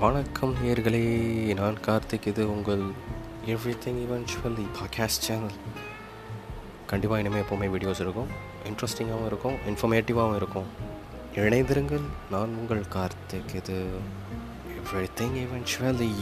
வணக்கம் நேயர்களே, நான் கார்த்திக். இது உங்கள் எவ்ரிதிங் இவென்ச்சுவலி பாட்காஸ்ட் சேனல். கண்டிப்பாக இனிமேல் எப்போவுமே வீடியோஸ் இருக்கும், இன்ட்ரெஸ்டிங்காகவும் இருக்கும், இன்ஃபர்மேட்டிவாகவும் இருக்கும். இணைந்திருங்கள். நான் உங்கள் கார்த்திக். இது எவ்ரிதிங் இவென்ச்சுவலி.